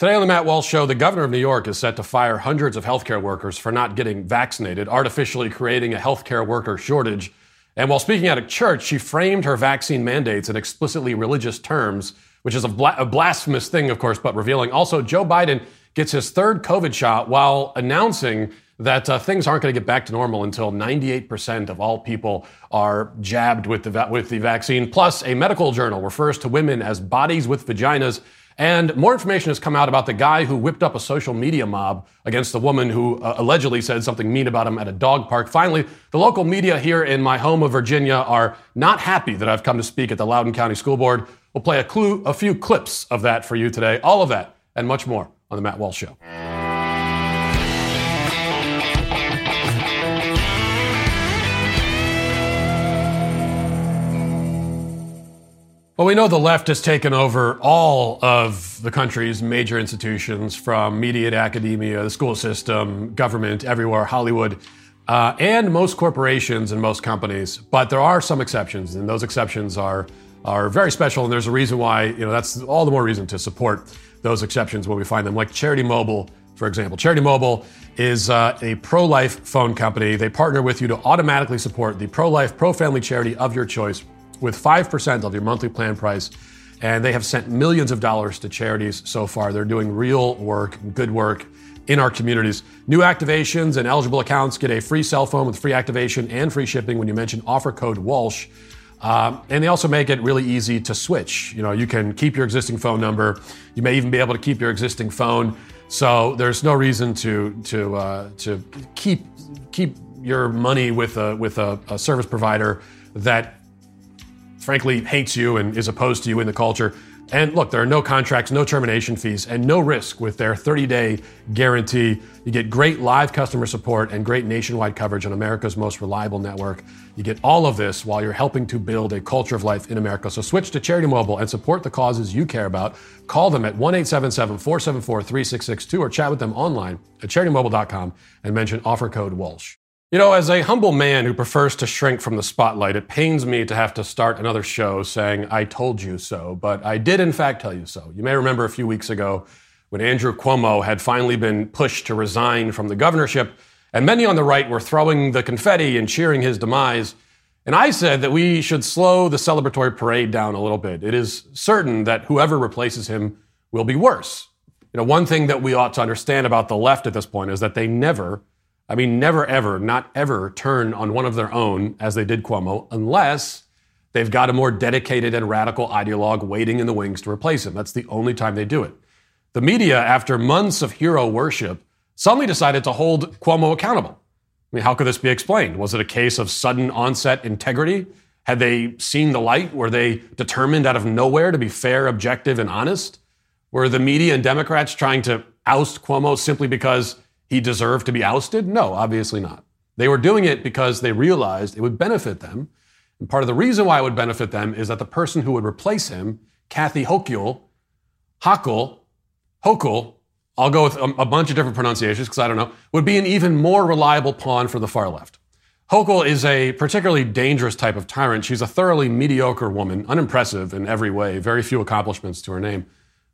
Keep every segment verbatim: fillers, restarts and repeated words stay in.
Today on the Matt Walsh Show, the governor of New York is set to fire hundreds of healthcare workers for not getting vaccinated, artificially creating a healthcare worker shortage. And while speaking at a church, she framed her vaccine mandates in explicitly religious terms, which is a, bla- a blasphemous thing, of course, but revealing. Also, Joe Biden gets his third COVID shot while announcing that uh, things aren't going to get back to normal until ninety-eight percent of all people are jabbed with the, va- with the vaccine. Plus, a medical journal refers to women as bodies with vaginas. And more information has come out about the guy who whipped up a social media mob against the woman who uh, allegedly said something mean about him at a dog park. Finally, the local media here in my home of Virginia are not happy that I've come to speak at the Loudoun County School Board. We'll play a, clue, a few clips of that for you today. All of that and much more on The Matt Walsh Show. Well, we know the left has taken over all of the country's major institutions, from media to academia, the school system, government, everywhere, Hollywood, uh, and most corporations and most companies. But there are some exceptions, and those exceptions are are very special. And there's a reason why, you know, that's all the more reason to support those exceptions when we find them, like Charity Mobile, for example. Charity Mobile is uh, a pro-life phone company. They partner with you to automatically support the pro-life, pro-family charity of your choice with five percent of your monthly plan price. And they have sent millions of dollars to charities so far. They're doing real work, good work in our communities. New activations and eligible accounts get a free cell phone with free activation and free shipping when you mention offer code Walsh. Um, and they also make it really easy to switch. You know, you can keep your existing phone number. You may even be able to keep your existing phone. So there's no reason to to uh, to keep keep your money with a with a, a service provider that frankly hates you and is opposed to you in the culture. And look, there are no contracts, no termination fees, and no risk with their thirty-day guarantee. You get great live customer support and great nationwide coverage on America's most reliable network. You get all of this while you're helping to build a culture of life in America. So switch to Charity Mobile and support the causes you care about. Call them at one eight seven seven, four seven four, three six six two or chat with them online at charity mobile dot com and mention offer code Walsh. You know, as a humble man who prefers to shrink from the spotlight, it pains me to have to start another show saying, I told you so, but I did in fact tell you so. You may remember a few weeks ago when Andrew Cuomo had finally been pushed to resign from the governorship, and many on the right were throwing the confetti and cheering his demise. And I said that we should slow the celebratory parade down a little bit. It is certain that whoever replaces him will be worse. You know, one thing that we ought to understand about the left at this point is that they never I mean, never, ever, not ever turn on one of their own, as they did Cuomo, unless they've got a more dedicated and radical ideologue waiting in the wings to replace him. That's the only time they do it. The media, after months of hero worship, suddenly decided to hold Cuomo accountable. I mean, how could this be explained? Was it a case of sudden onset integrity? Had they seen the light? Were they determined out of nowhere to be fair, objective, and honest? Were the media and Democrats trying to oust Cuomo simply because he deserved to be ousted? No, obviously not. They were doing it because they realized it would benefit them. And part of the reason why it would benefit them is that the person who would replace him, Kathy Hochul, Hochul, Hochul, I'll go with a, a bunch of different pronunciations because I don't know, would be an even more reliable pawn for the far left. Hochul is a particularly dangerous type of tyrant. She's a thoroughly mediocre woman, unimpressive in every way, very few accomplishments to her name,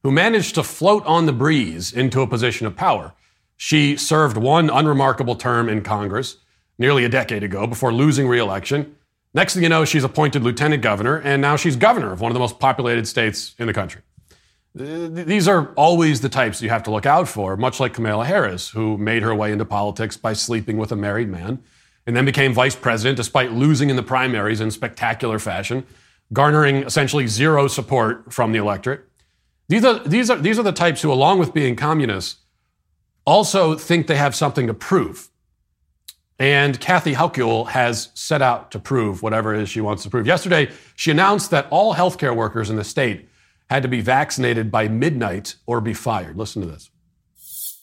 who managed to float on the breeze into a position of power. She served one unremarkable term in Congress nearly a decade ago before losing re-election. Next thing you know, she's appointed lieutenant governor, and now she's governor of one of the most populated states in the country. These are always the types you have to look out for, much like Kamala Harris, who made her way into politics by sleeping with a married man and then became vice president despite losing in the primaries in spectacular fashion, garnering essentially zero support from the electorate. These are, these are, these are the types who, along with being communists, also think they have something to prove. And Kathy Hochul has set out to prove whatever it is she wants to prove. Yesterday, she announced that all healthcare workers in the state had to be vaccinated by midnight or be fired. Listen to this.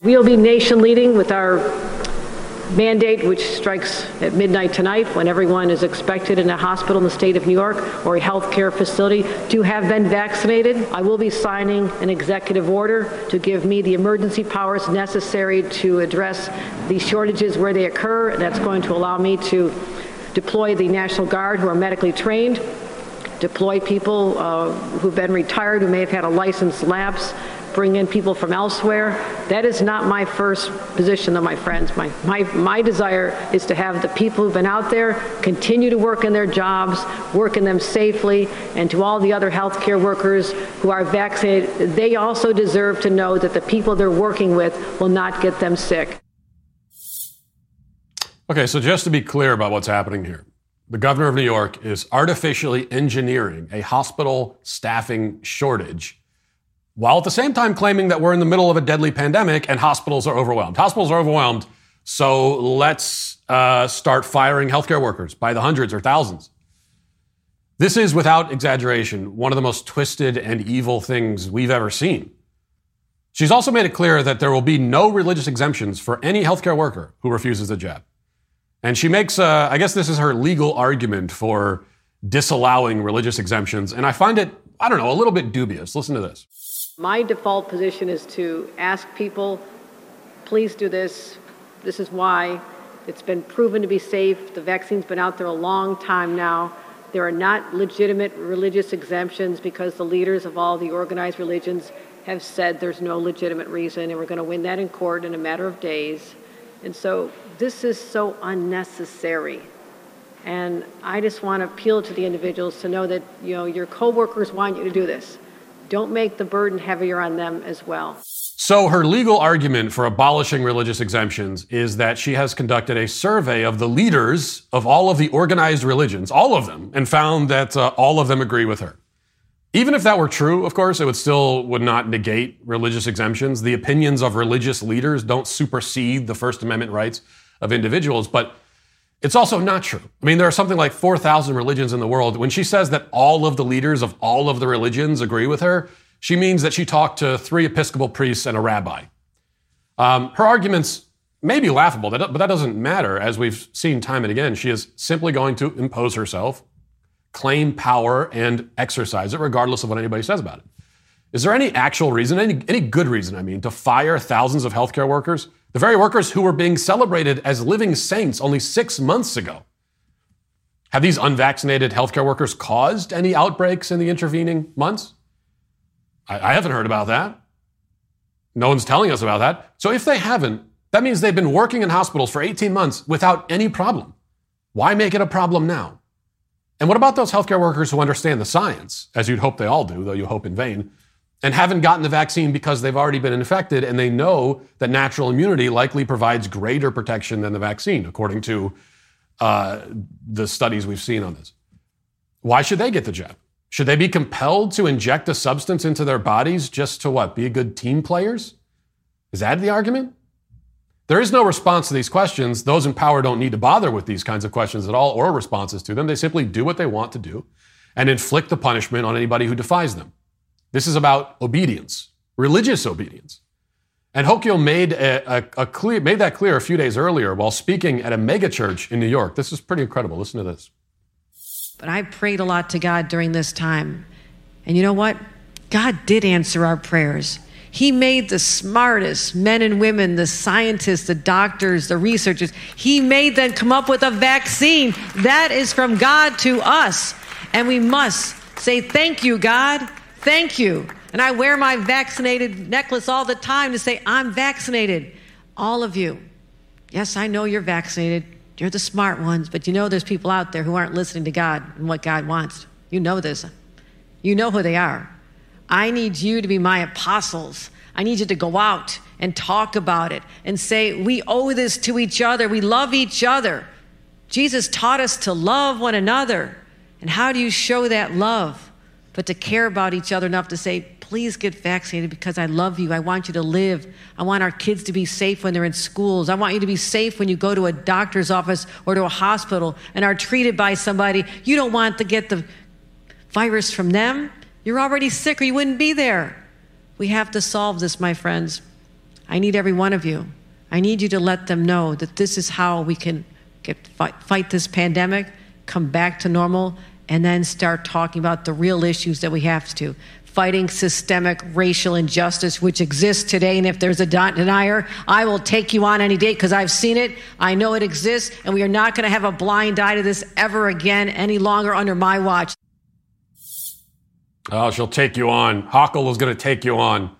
We'll be nation leading with our mandate, which strikes at midnight tonight, when everyone is expected in a hospital in the state of New York or a healthcare facility to have been vaccinated. I will be signing an executive order to give me the emergency powers necessary to address these shortages where they occur, and that's going to allow me to deploy the National Guard, who are medically trained, deploy people uh, who've been retired, who may have had a license lapse, bring in people from elsewhere. That is not my first position, though, my friends. My, my, my desire is to have the people who've been out there continue to work in their jobs, work in them safely, and to all the other healthcare workers who are vaccinated, they also deserve to know that the people they're working with will not get them sick. Okay, so just to be clear about what's happening here, the governor of New York is artificially engineering a hospital staffing shortage, while at the same time claiming that we're in the middle of a deadly pandemic and hospitals are overwhelmed. Hospitals are overwhelmed, so let's uh, start firing healthcare workers by the hundreds or thousands. This is, without exaggeration, one of the most twisted and evil things we've ever seen. She's also made it clear that there will be no religious exemptions for any healthcare worker who refuses the jab. And she makes, uh, I guess this is her legal argument for disallowing religious exemptions. And I find it, I don't know, a little bit dubious. Listen to this. My default position is to ask people, please do this. This is why. It's been proven to be safe. The vaccine's been out there a long time now. There are not legitimate religious exemptions because the leaders of all the organized religions have said there's no legitimate reason, and we're going to win that in court in a matter of days. And so this is so unnecessary. And I just want to appeal to the individuals to know that, you know, your coworkers want you to do this. Don't make the burden heavier on them as well. So her legal argument for abolishing religious exemptions is that she has conducted a survey of the leaders of all of the organized religions, all of them, and found that uh, all of them agree with her. Even if that were true, of course, it would still would not negate religious exemptions. The opinions of religious leaders don't supersede the First Amendment rights of individuals, but it's also not true. I mean, there are something like four thousand religions in the world. When she says that all of the leaders of all of the religions agree with her, she means that she talked to three Episcopal priests and a rabbi. Um, her arguments may be laughable, but that doesn't matter. As we've seen time and again, she is simply going to impose herself, claim power, and exercise it regardless of what anybody says about it. Is there any actual reason, any, any good reason, I mean, to fire thousands of healthcare workers, the very workers who were being celebrated as living saints only six months ago? Have these unvaccinated healthcare workers caused any outbreaks in the intervening months? I, I haven't heard about that. No one's telling us about that. So if they haven't, that means they've been working in hospitals for eighteen months without any problem. Why make it a problem now? And what about those healthcare workers who understand the science, as you'd hope they all do, though you hope in vain, and haven't gotten the vaccine because they've already been infected and they know that natural immunity likely provides greater protection than the vaccine, according to uh, the studies we've seen on this? Why should they get the jab? Should they be compelled to inject a substance into their bodies just to what, be good team players? Is that the argument? There is no response to these questions. Those in power don't need to bother with these kinds of questions at all or responses to them. They simply do what they want to do and inflict the punishment on anybody who defies them. This is about obedience, religious obedience. And Hochul made, a, a, a clear, made that clear a few days earlier while speaking at a megachurch in New York. This is pretty incredible. Listen to this. But I prayed a lot to God during this time. And you know what? God did answer our prayers. He made the smartest men and women, the scientists, the doctors, the researchers. He made them come up with a vaccine. That is from God to us. And we must say, thank you, God. Thank you. And I wear my vaccinated necklace all the time to say, I'm vaccinated. All of you. Yes, I know you're vaccinated. You're the smart ones. But you know there's people out there who aren't listening to God and what God wants. You know this. You know who they are. I need you to be my apostles. I need you to go out and talk about it and say, we owe this to each other. We love each other. Jesus taught us to love one another. And how do you show that love? But to care about each other enough to say, please get vaccinated because I love you. I want you to live. I want our kids to be safe when they're in schools. I want you to be safe when you go to a doctor's office or to a hospital and are treated by somebody. You don't want to get the virus from them. You're already sick or you wouldn't be there. We have to solve this, my friends. I need every one of you. I need you to let them know that this is how we can get, fight, fight this pandemic, come back to normal, and then start talking about the real issues that we have to. Fighting systemic racial injustice, which exists today. And if there's a denier, I will take you on any day because I've seen it. I know it exists. And we are not going to have a blind eye to this ever again any longer under my watch. Oh, she'll take you on. Hochul is going to take you on.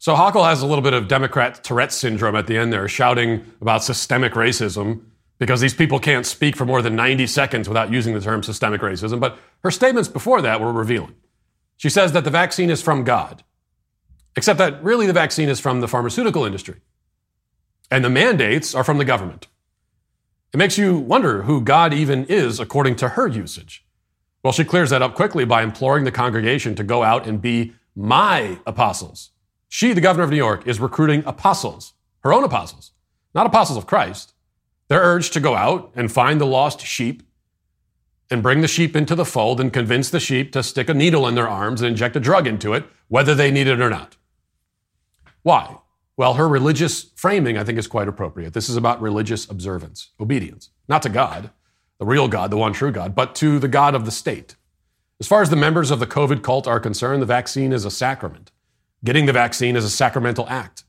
So Hochul has a little bit of Democrat Tourette syndrome at the end there, shouting about systemic racism because these people can't speak for more than ninety seconds without using the term systemic racism. But her statements before that were revealing. She says that the vaccine is from God, except that really the vaccine is from the pharmaceutical industry. And the mandates are from the government. It makes you wonder who God even is according to her usage. Well, she clears that up quickly by imploring the congregation to go out and be my apostles. She, the governor of New York, is recruiting apostles, her own apostles, not apostles of Christ. They're urged to go out and find the lost sheep and bring the sheep into the fold and convince the sheep to stick a needle in their arms and inject a drug into it, whether they need it or not. Why? Well, her religious framing, I think, is quite appropriate. This is about religious observance, obedience, not to God, the real God, the one true God, but to the God of the state. As far as the members of the COVID cult are concerned, the vaccine is a sacrament. Getting the vaccine is a sacramental act.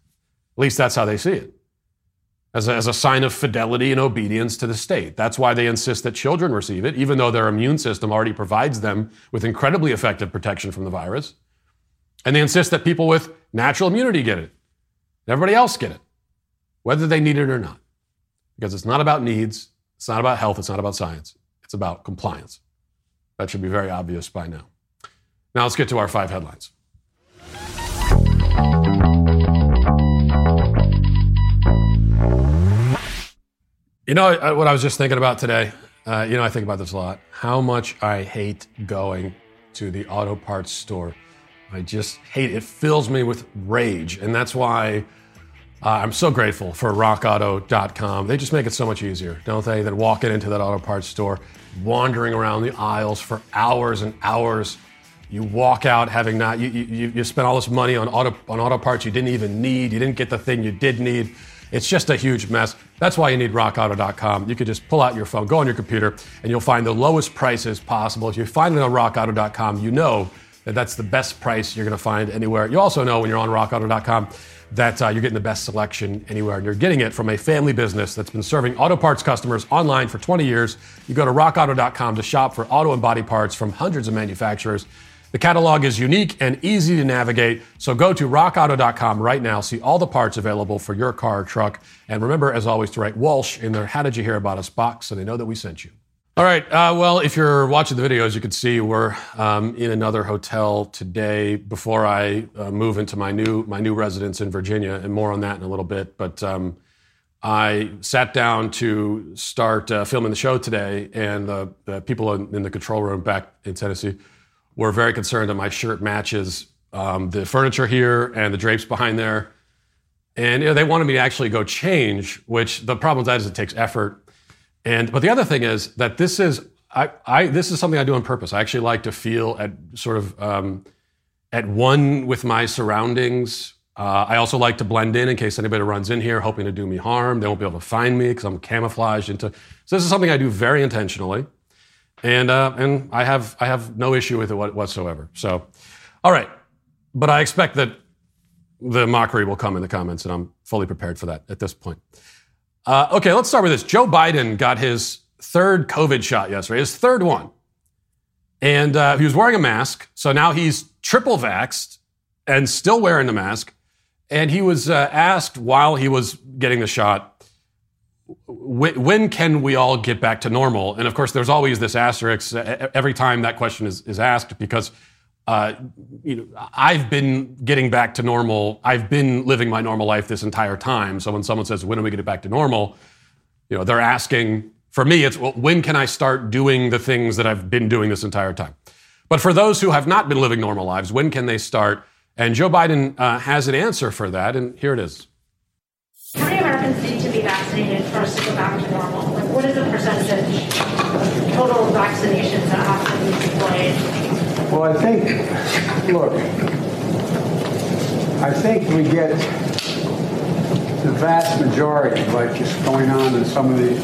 At least that's how they see it, as a, as a sign of fidelity and obedience to the state. That's why they insist that children receive it, even though their immune system already provides them with incredibly effective protection from the virus. And they insist that people with natural immunity get it. Everybody else get it, whether they need it or not, because it's not about needs. It's not about health. It's not about science. It's about compliance. That should be very obvious by now. Now let's get to our five headlines. You know what I was just thinking about today? Uh, you know, I think about this a lot. How much I hate going to the auto parts store. I just hate it. It fills me with rage. And that's why uh, I'm so grateful for rock auto dot com. They just make it so much easier, don't they, than walking into that auto parts store, wandering around the aisles for hours and hours. You walk out having not, you you, you spent all this money on auto, on auto parts you didn't even need. You didn't get the thing you did need. It's just a huge mess. That's why you need rock auto dot com. You could just pull out your phone, go on your computer, and you'll find the lowest prices possible. If you find it on rock auto dot com, you know that that's the best price you're going to find anywhere. You also know when you're on rock auto dot com that uh, you're getting the best selection anywhere, and you're getting it from a family business that's been serving auto parts customers online for twenty years. You go to rock auto dot com to shop for auto and body parts from hundreds of manufacturers. The catalog is unique and easy to navigate, so go to rock auto dot com right now, see all the parts available for your car or truck, and remember, as always, to write Walsh in their How Did You Hear About Us box so they know that we sent you. All right, uh, well, if you're watching the videos, you can see we're um, in another hotel today before I uh, move into my new my new residence in Virginia, and more on that in a little bit, but um, I sat down to start uh, filming the show today, and the, the people in, in the control room back in Tennessee were very concerned that my shirt matches um, the furniture here and the drapes behind there. And you know, they wanted me to actually go change, which the problem with that is it takes effort. And but the other thing is that this is I, I this is something I do on purpose. I actually like to feel at sort of um, at one with my surroundings. Uh, I also like to blend in in case anybody runs in here hoping to do me harm. They won't be able to find me because I'm camouflaged into. So this is something I do very intentionally. And uh, and I have I have no issue with it whatsoever. So, all right. But I expect that the mockery will come in the comments, and I'm fully prepared for that at this point. Uh, okay, let's start with this. Joe Biden got his third COVID shot yesterday, his third one. And uh, he was wearing a mask, so now he's triple vaxxed and still wearing the mask. And he was uh, asked while he was getting the shot, when can we all get back to normal? And of course, there's always this asterisk every time that question is, is asked because uh, you know, I've been getting back to normal. I've been living my normal life this entire time. So when someone says, when are we getting back to normal? You know, they're asking, for me, it's well, when can I start doing the things that I've been doing this entire time? But for those who have not been living normal lives, when can they start? And Joe Biden uh, has an answer for that. And here it is. How many Americans need to be vaccinated for us to go back to normal? Like, what is the percentage of total vaccinations that have to be deployed? Well, I think, look, I think we get the vast majority, like it's going on in some of the,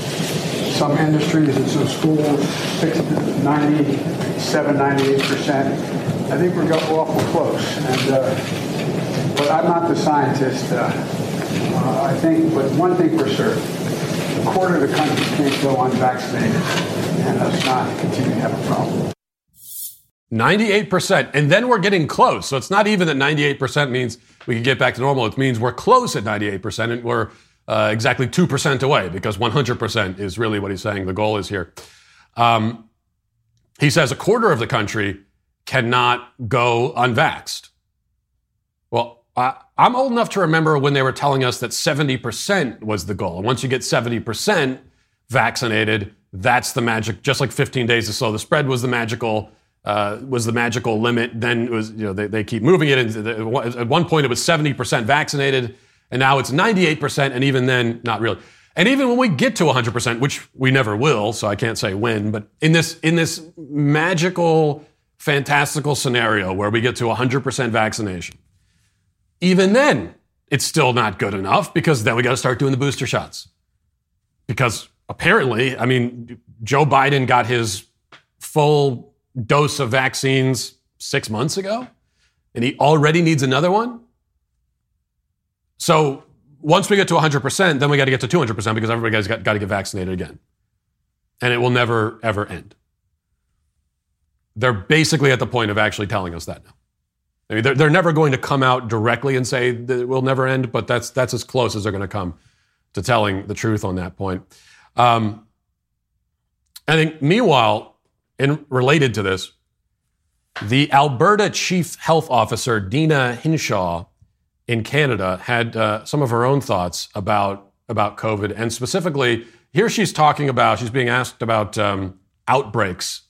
some industries and some schools, ninety-seven, ninety-eight percent. I think we're awful close. And, uh, but I'm not the scientist. Uh, Uh, I think, but one thing for certain, a quarter of the country can't go unvaccinated and us not continue to have a problem. ninety-eight percent, and then we're getting close. So it's not even that ninety-eight percent means we can get back to normal. It means we're close at ninety-eight percent and we're uh, exactly two percent away, because one hundred percent is really what he's saying the goal is here. Um, he says a quarter of the country cannot go unvaxxed. Well, I, I'm old enough to remember when they were telling us that seventy percent was the goal. And once you get seventy percent vaccinated, that's the magic. Just like fifteen days to slow the spread was the magical uh, was the magical limit. Then it was, you know, they, they keep moving it. And at one point, it was seventy percent vaccinated, and now it's ninety-eight percent, and even then, not really. And even when we get to one hundred percent, which we never will, so I can't say when, but in this in this magical, fantastical scenario where we get to one hundred percent vaccination, even then, it's still not good enough, because then we got to start doing the booster shots. Because apparently, I mean, Joe Biden got his full dose of vaccines six months ago, and he already needs another one. So once we get to one hundred percent, then we got to get to two hundred percent, because everybody's got, got to get vaccinated again. And it will never, ever end. They're basically at the point of actually telling us that now. I mean, they're, they're never going to come out directly and say that it will never end, but that's that's as close as they're going to come to telling the truth on that point. Um, I think, meanwhile, in related to this, the Alberta Chief Health Officer, Dina Hinshaw, in Canada, had uh, some of her own thoughts about, about COVID. And specifically, here she's talking about, she's being asked about um, outbreaks,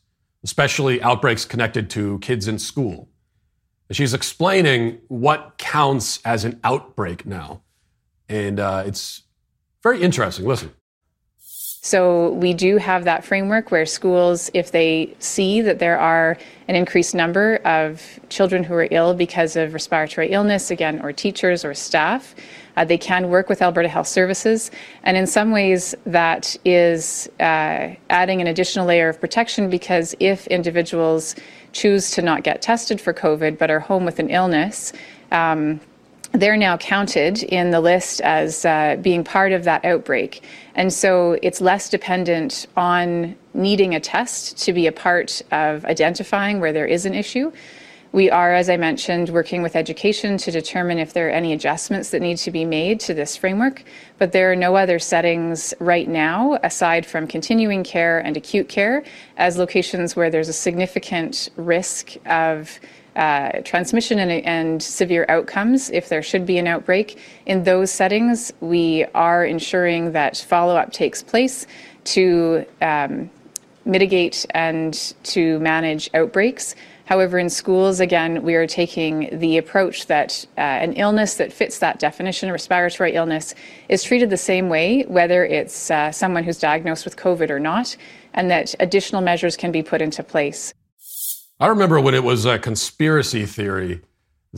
especially outbreaks connected to kids in school. She's explaining what counts as an outbreak now. And uh, it's very interesting. Listen. So we do have that framework where schools, if they see that there are an increased number of children who are ill because of respiratory illness, again, or teachers or staff, uh, they can work with Alberta Health Services. And in some ways, that is uh, adding an additional layer of protection, because if individuals choose to not get tested for COVID but are home with an illness, um, they're now counted in the list as uh, being part of that outbreak. And so it's less dependent on needing a test to be a part of identifying where there is an issue. We are, as I mentioned, working with education to determine if there are any adjustments that need to be made to this framework, but there are no other settings right now, aside from continuing care and acute care, as locations where there's a significant risk of Uh, transmission and, and severe outcomes if there should be an outbreak. In those settings, we are ensuring that follow-up takes place to um, mitigate and to manage outbreaks. However, in schools, again, we are taking the approach that uh, an illness that fits that definition, respiratory illness, is treated the same way, whether it's uh, someone who's diagnosed with COVID or not, and that additional measures can be put into place. I remember when it was a conspiracy theory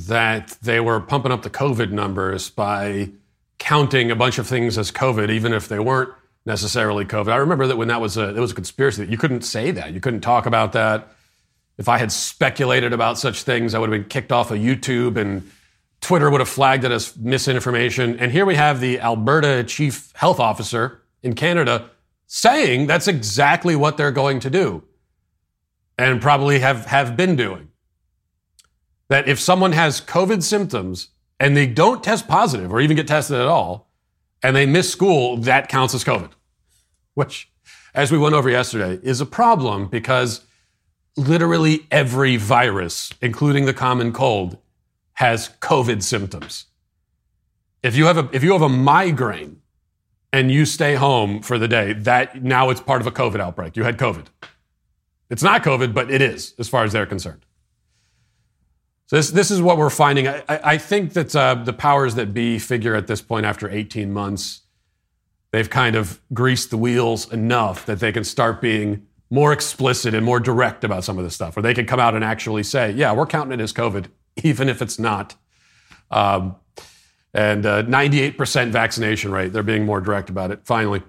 that they were pumping up the COVID numbers by counting a bunch of things as COVID, even if they weren't necessarily COVID. I remember that when that was a, it was a conspiracy, you couldn't say that. You couldn't talk about that. If I had speculated about such things, I would have been kicked off of YouTube, and Twitter would have flagged it as misinformation. And here we have the Alberta Chief Health Officer in Canada saying that's exactly what they're going to do. And probably have, have been doing, that if someone has COVID symptoms and they don't test positive or even get tested at all, and they miss school, that counts as COVID, which, as we went over yesterday, is a problem, because literally every virus, including the common cold, has COVID symptoms. If you have a, if you have a migraine and you stay home for the day, that now it's part of a COVID outbreak. You had COVID. It's not COVID, but it is, as far as they're concerned. So this this is what we're finding. I, I think that uh, the powers that be figure at this point, after eighteen months, they've kind of greased the wheels enough that they can start being more explicit and more direct about some of this stuff, or they can come out and actually say, yeah, we're counting it as COVID, even if it's not. Um, and uh, ninety-eight percent vaccination rate, they're being more direct about it, finally.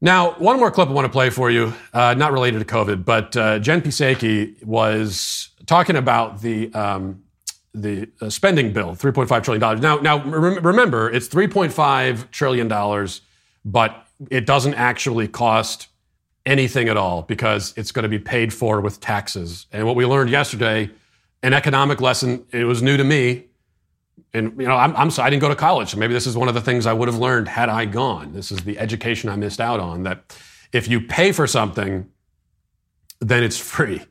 Now, one more clip I want to play for you, uh, not related to COVID, but uh, Jen Psaki was talking about the um, the uh, spending bill, three point five trillion dollars. Now, now re- remember, it's three point five trillion dollars, but it doesn't actually cost anything at all, because it's going to be paid for with taxes. And what we learned yesterday, an economic lesson, it was new to me, And, you know, I'm, I'm sorry, I didn't go to college. So maybe this is one of the things I would have learned had I gone. This is the education I missed out on, that if you pay for something, then it's free.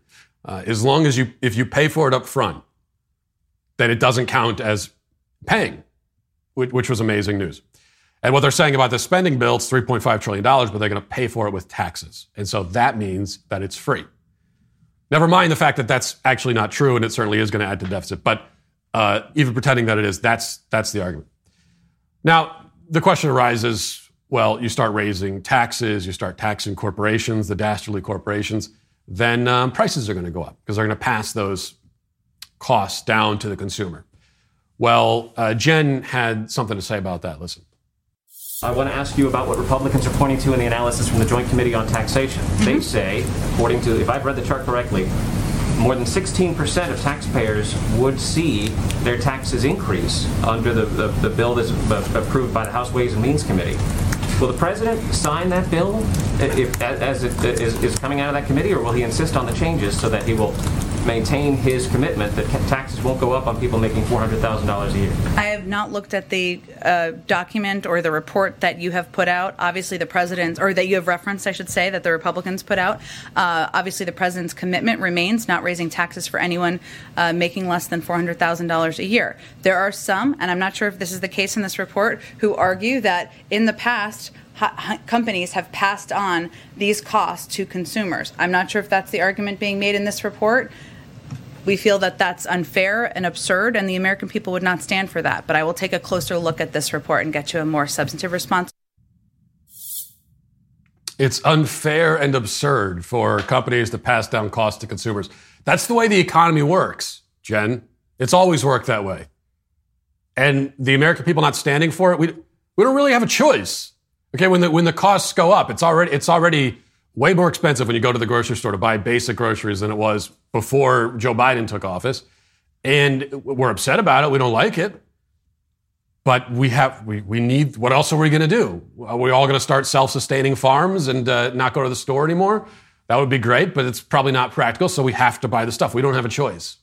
Uh, as long as you, if you pay for it up front, then it doesn't count as paying, which, which was amazing news. And what they're saying about the spending bill, it's three point five trillion dollars, but they're going to pay for it with taxes. And so that means that it's free. Never mind the fact that that's actually not true, and it certainly is going to add to the deficit. But uh, even pretending that it is, that's that's the argument. Now, the question arises, well, you start raising taxes, you start taxing corporations, the dastardly corporations, then um, prices are going to go up because they're going to pass those costs down to the consumer. Well, uh, Jen had something to say about that. Listen. I want to ask you about what Republicans are pointing to in the analysis from the Joint Committee on Taxation. Mm-hmm. They say, according to, if I've read the chart correctly, more than sixteen percent of taxpayers would see their taxes increase under the, the, the bill that's approved by the House Ways and Means Committee. Will the president sign that bill if, as it is, is coming out of that committee, or will he insist on the changes so that he will maintain his commitment that taxes won't go up on people making four hundred thousand dollars a year? I have not looked at the uh, document or the report that you have put out. Obviously, the president's, or that you have referenced, I should say, that the Republicans put out. Uh, obviously, the president's commitment remains not raising taxes for anyone uh, making less than four hundred thousand dollars a year. There are some, and I'm not sure if this is the case in this report, who argue that in the past, companies have passed on these costs to consumers. I'm not sure if that's the argument being made in this report. We feel that that's unfair and absurd, and the American people would not stand for that. But I will take a closer look at this report and get you a more substantive response. It's unfair and absurd for companies to pass down costs to consumers. That's the way the economy works, Jen. It's always worked that way. And the American people not standing for it, we, we don't really have a choice. Okay, when the when the costs go up, it's already it's already way more expensive when you go to the grocery store to buy basic groceries than it was before Joe Biden took office. And we're upset about it. We don't like it. But we have we we need, what else are we going to do? Are we all going to start self-sustaining farms and uh, not go to the store anymore? That would be great, but it's probably not practical. So we have to buy the stuff. We don't have a choice.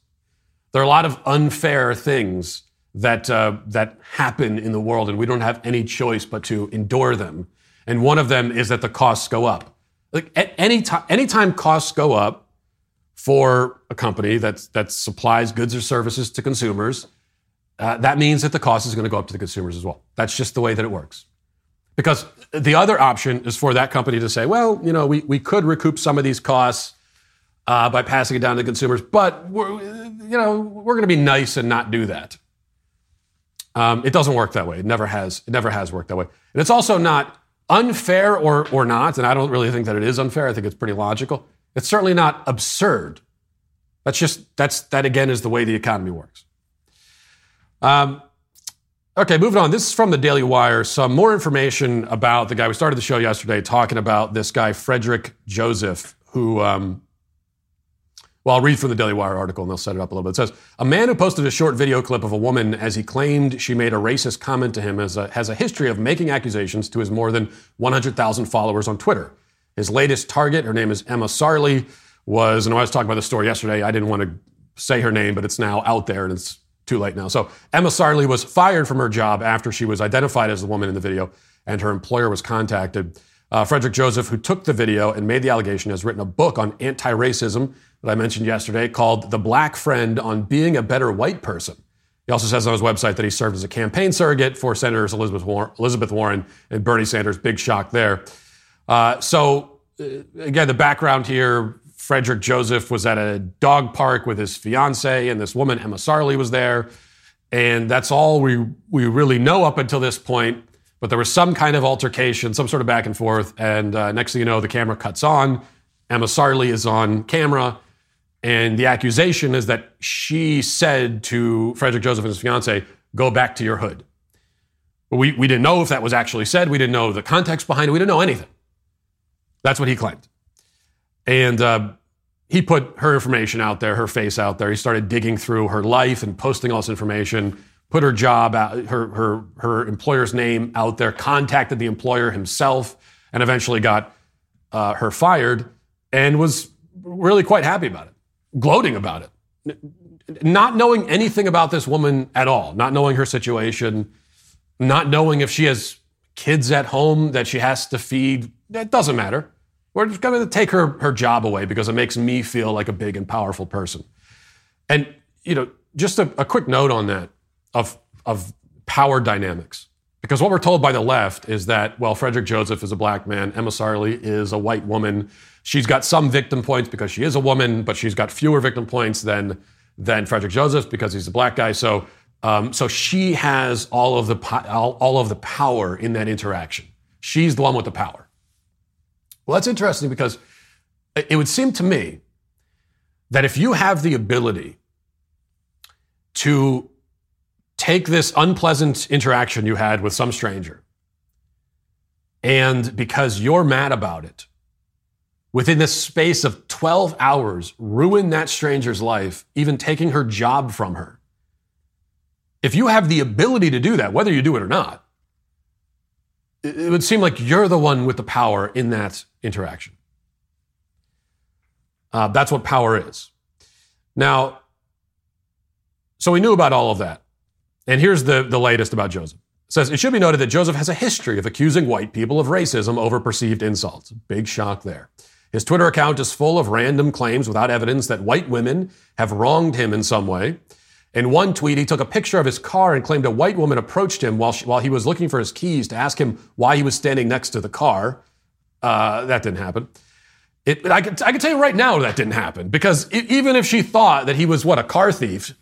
There are a lot of unfair things that uh, that happen in the world, and we don't have any choice but to endure them. And one of them is that the costs go up. Like at any time, anytime costs go up for a company that's, that supplies goods or services to consumers, uh, that means that the cost is going to go up to the consumers as well. That's just the way that it works. Because the other option is for that company to say, well, you know, we, we could recoup some of these costs uh, by passing it down to the consumers, but we're, you know, we're going to be nice and not do that. Um, it doesn't work that way. It never has. It never has worked that way. And it's also not unfair or or not. And I don't really think that it is unfair. I think it's pretty logical. It's certainly not absurd. That's just that's that again is the way the economy works. Um, okay, moving on. This is from the Daily Wire. Some more information about the guy. We started the show yesterday talking about this guy Frederick Joseph, who. Um, Well, I'll read from the Daily Wire article, and they'll set it up a little bit. It says, a man who posted a short video clip of a woman as he claimed she made a racist comment to him has a, has a history of making accusations to his more than one hundred thousand followers on Twitter. His latest target, her name is Emma Sarley, was, and I was talking about this story yesterday. I didn't want to say her name, but it's now out there, and it's too late now. So Emma Sarley was fired from her job after she was identified as the woman in the video, and her employer was contacted. Uh, Frederick Joseph, who took the video and made the allegation, has written a book on anti-racism that I mentioned yesterday called The Black Friend on Being a Better White Person. He also says on his website that he served as a campaign surrogate for Senators Elizabeth Warren, Elizabeth Warren and Bernie Sanders. Big shock there. Uh, so, uh, again, the background here, Frederick Joseph was at a dog park with his fiancée, and this woman, Emma Sarley, was there. And that's all we we really know up until this point. But there was some kind of altercation, some sort of back and forth. And uh, next thing you know, the camera cuts on. Emma Sarley is on camera. And the accusation is that she said to Frederick Joseph and his fiance, go back to your hood. But we, we didn't know if that was actually said. We didn't know the context behind it. We didn't know anything. That's what he claimed. And uh, he put her information out there, her face out there. He started digging through her life and posting all this information, put her job out, her, her, her employer's name out there, contacted the employer himself, and eventually got uh, her fired and was really quite happy about it. Gloating about it. not knowing anything about this woman at all, not knowing her situation, not knowing if she has kids at home that she has to feed, it doesn't matter. We're just going to take her, her job away because it makes me feel like a big and powerful person. And, you know, just a, a quick note on that of, of power dynamics. Because what we're told by the left is that, well, Frederick Joseph is a black man, Emma Sarley is a white woman. She's got some victim points because she is a woman, but she's got fewer victim points than than Frederick Joseph because he's a black guy. So, um, so she has all of the po- all, all of the power in that interaction. She's the one with the power. Well, that's interesting because it would seem to me that if you have the ability to take this unpleasant interaction you had with some stranger, and because you're mad about it, within the space of twelve hours, ruin that stranger's life, even taking her job from her. If you have the ability to do that, whether you do it or not, it would seem like you're the one with the power in that interaction. Uh, that's what power is. Now, so we knew about all of that. And here's the, the latest about Joseph. It says, it should be noted that Joseph has a history of accusing white people of racism over perceived insults. Big shock there. His Twitter account is full of random claims without evidence that white women have wronged him in some way. In one tweet, he took a picture of his car and claimed a white woman approached him while she, while he was looking for his keys to ask him why he was standing next to the car. Uh, that didn't happen. It, I can I can tell you right now that didn't happen, because it, even if she thought that he was, what, a car thief,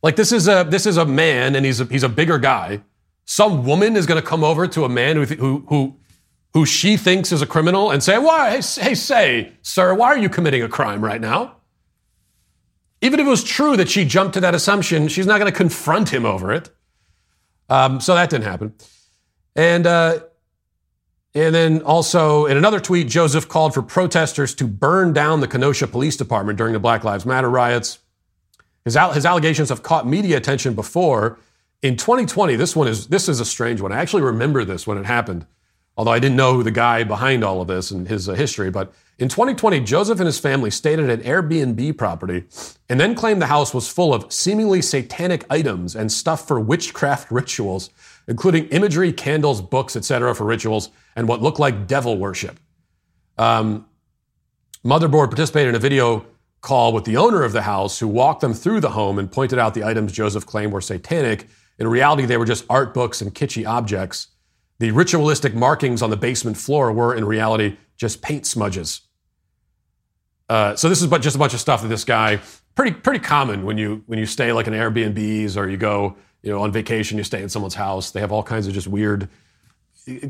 like this is a this is a man and he's a, he's a bigger guy. Some woman is going to come over to a man who who who who she thinks is a criminal and say, "Why? Hey, say, sir, why are you committing a crime right now?" Even if it was true that she jumped to that assumption, she's not going to confront him over it. Um, so that didn't happen. And uh, and then also in another tweet, Joseph called for protesters to burn down the Kenosha Police Department during the Black Lives Matter riots. His, his allegations have caught media attention before. In twenty twenty, this one is this is a strange one. I actually remember this when it happened, although I didn't know who the guy behind all of this and his uh, history. But in twenty twenty, Joseph and his family stayed at an Airbnb property and then claimed the house was full of seemingly satanic items and stuff for witchcraft rituals, including imagery, candles, books, et cetera for rituals and what looked like devil worship. Um, Motherboard participated in a video call with the owner of the house, who walked them through the home and pointed out the items Joseph claimed were satanic. In reality, they were just art books and kitschy objects. The ritualistic markings on the basement floor were, in reality, just paint smudges. Uh, so this is but just a bunch of stuff that this guy, pretty pretty common when you when you stay like in Airbnbs or you go you know on vacation, you stay in someone's house. They have all kinds of just weird,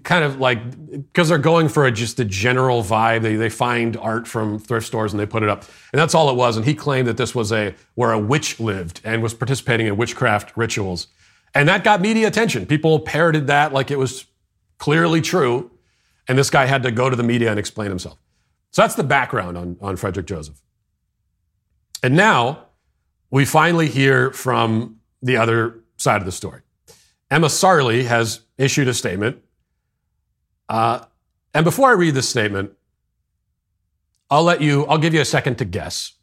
kind of like, because they're going for a, just a general vibe. They they find art from thrift stores and they put it up. And that's all it was. And he claimed that this was a where a witch lived and was participating in witchcraft rituals. And that got media attention. People parroted that like it was clearly true. And this guy had to go to the media and explain himself. So that's the background on, on Frederick Joseph. And now we finally hear from the other side of the story. Emma Sarley has issued a statement. Uh, and before I read this statement, I'll let you, I'll give you a second to guess.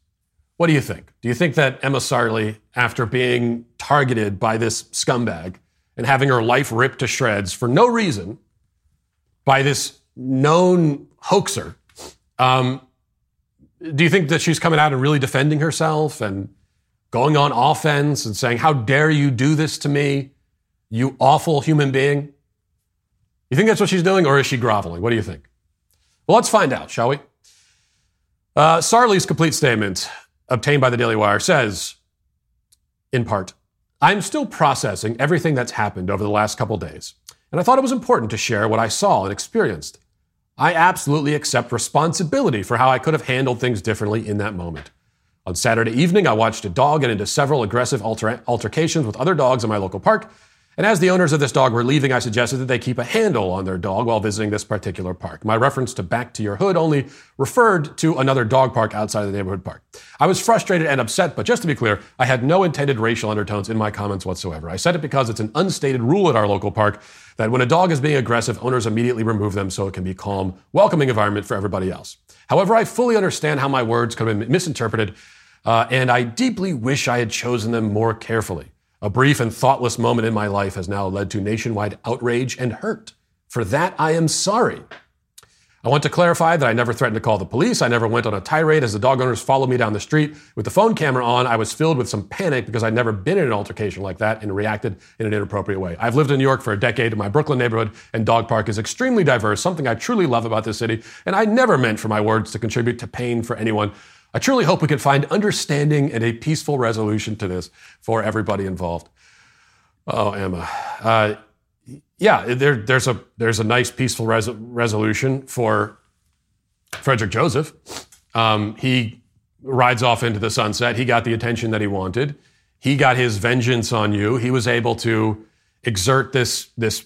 What do you think? Do you think that Emma Sarley, after being targeted by this scumbag and having her life ripped to shreds for no reason by this known hoaxer, um, do you think that she's coming out and really defending herself and going on offense and saying, "How dare you do this to me, you awful human being"? You think that's what she's doing, or is she groveling? What do you think? Well, let's find out, shall we? Uh, Sarley's complete statement, obtained by the Daily Wire, says, in part, "I'm still processing everything that's happened over the last couple days, and I thought it was important to share what I saw and experienced. I absolutely accept responsibility for how I could have handled things differently in that moment. On Saturday evening, I watched a dog get into several aggressive alter- altercations with other dogs in my local park. And as the owners of this dog were leaving, I suggested that they keep a handle on their dog while visiting this particular park. My reference to Back to Your Hood only referred to another dog park outside of the neighborhood park. I was frustrated and upset, but just to be clear, I had no intended racial undertones in my comments whatsoever. I said it because it's an unstated rule at our local park that when a dog is being aggressive, owners immediately remove them so it can be a calm, welcoming environment for everybody else. However, I fully understand how my words could have been misinterpreted uh, and I deeply wish I had chosen them more carefully. A brief and thoughtless moment in my life has now led to nationwide outrage and hurt. For that, I am sorry. I want to clarify that I never threatened to call the police. I never went on a tirade as the dog owners followed me down the street with the phone camera on. I was filled with some panic because I'd never been in an altercation like that and reacted in an inappropriate way. I've lived in New York for a decade in my Brooklyn neighborhood, and dog park is extremely diverse, something I truly love about this city, and I never meant for my words to contribute to pain for anyone. I truly hope we can find understanding and a peaceful resolution to this for everybody involved. Oh, Emma. Uh, Yeah, there, there's a there's a nice peaceful res- resolution for Frederick Joseph. Um, he rides off into the sunset. He got the attention that he wanted. He got his vengeance on you. He was able to exert this this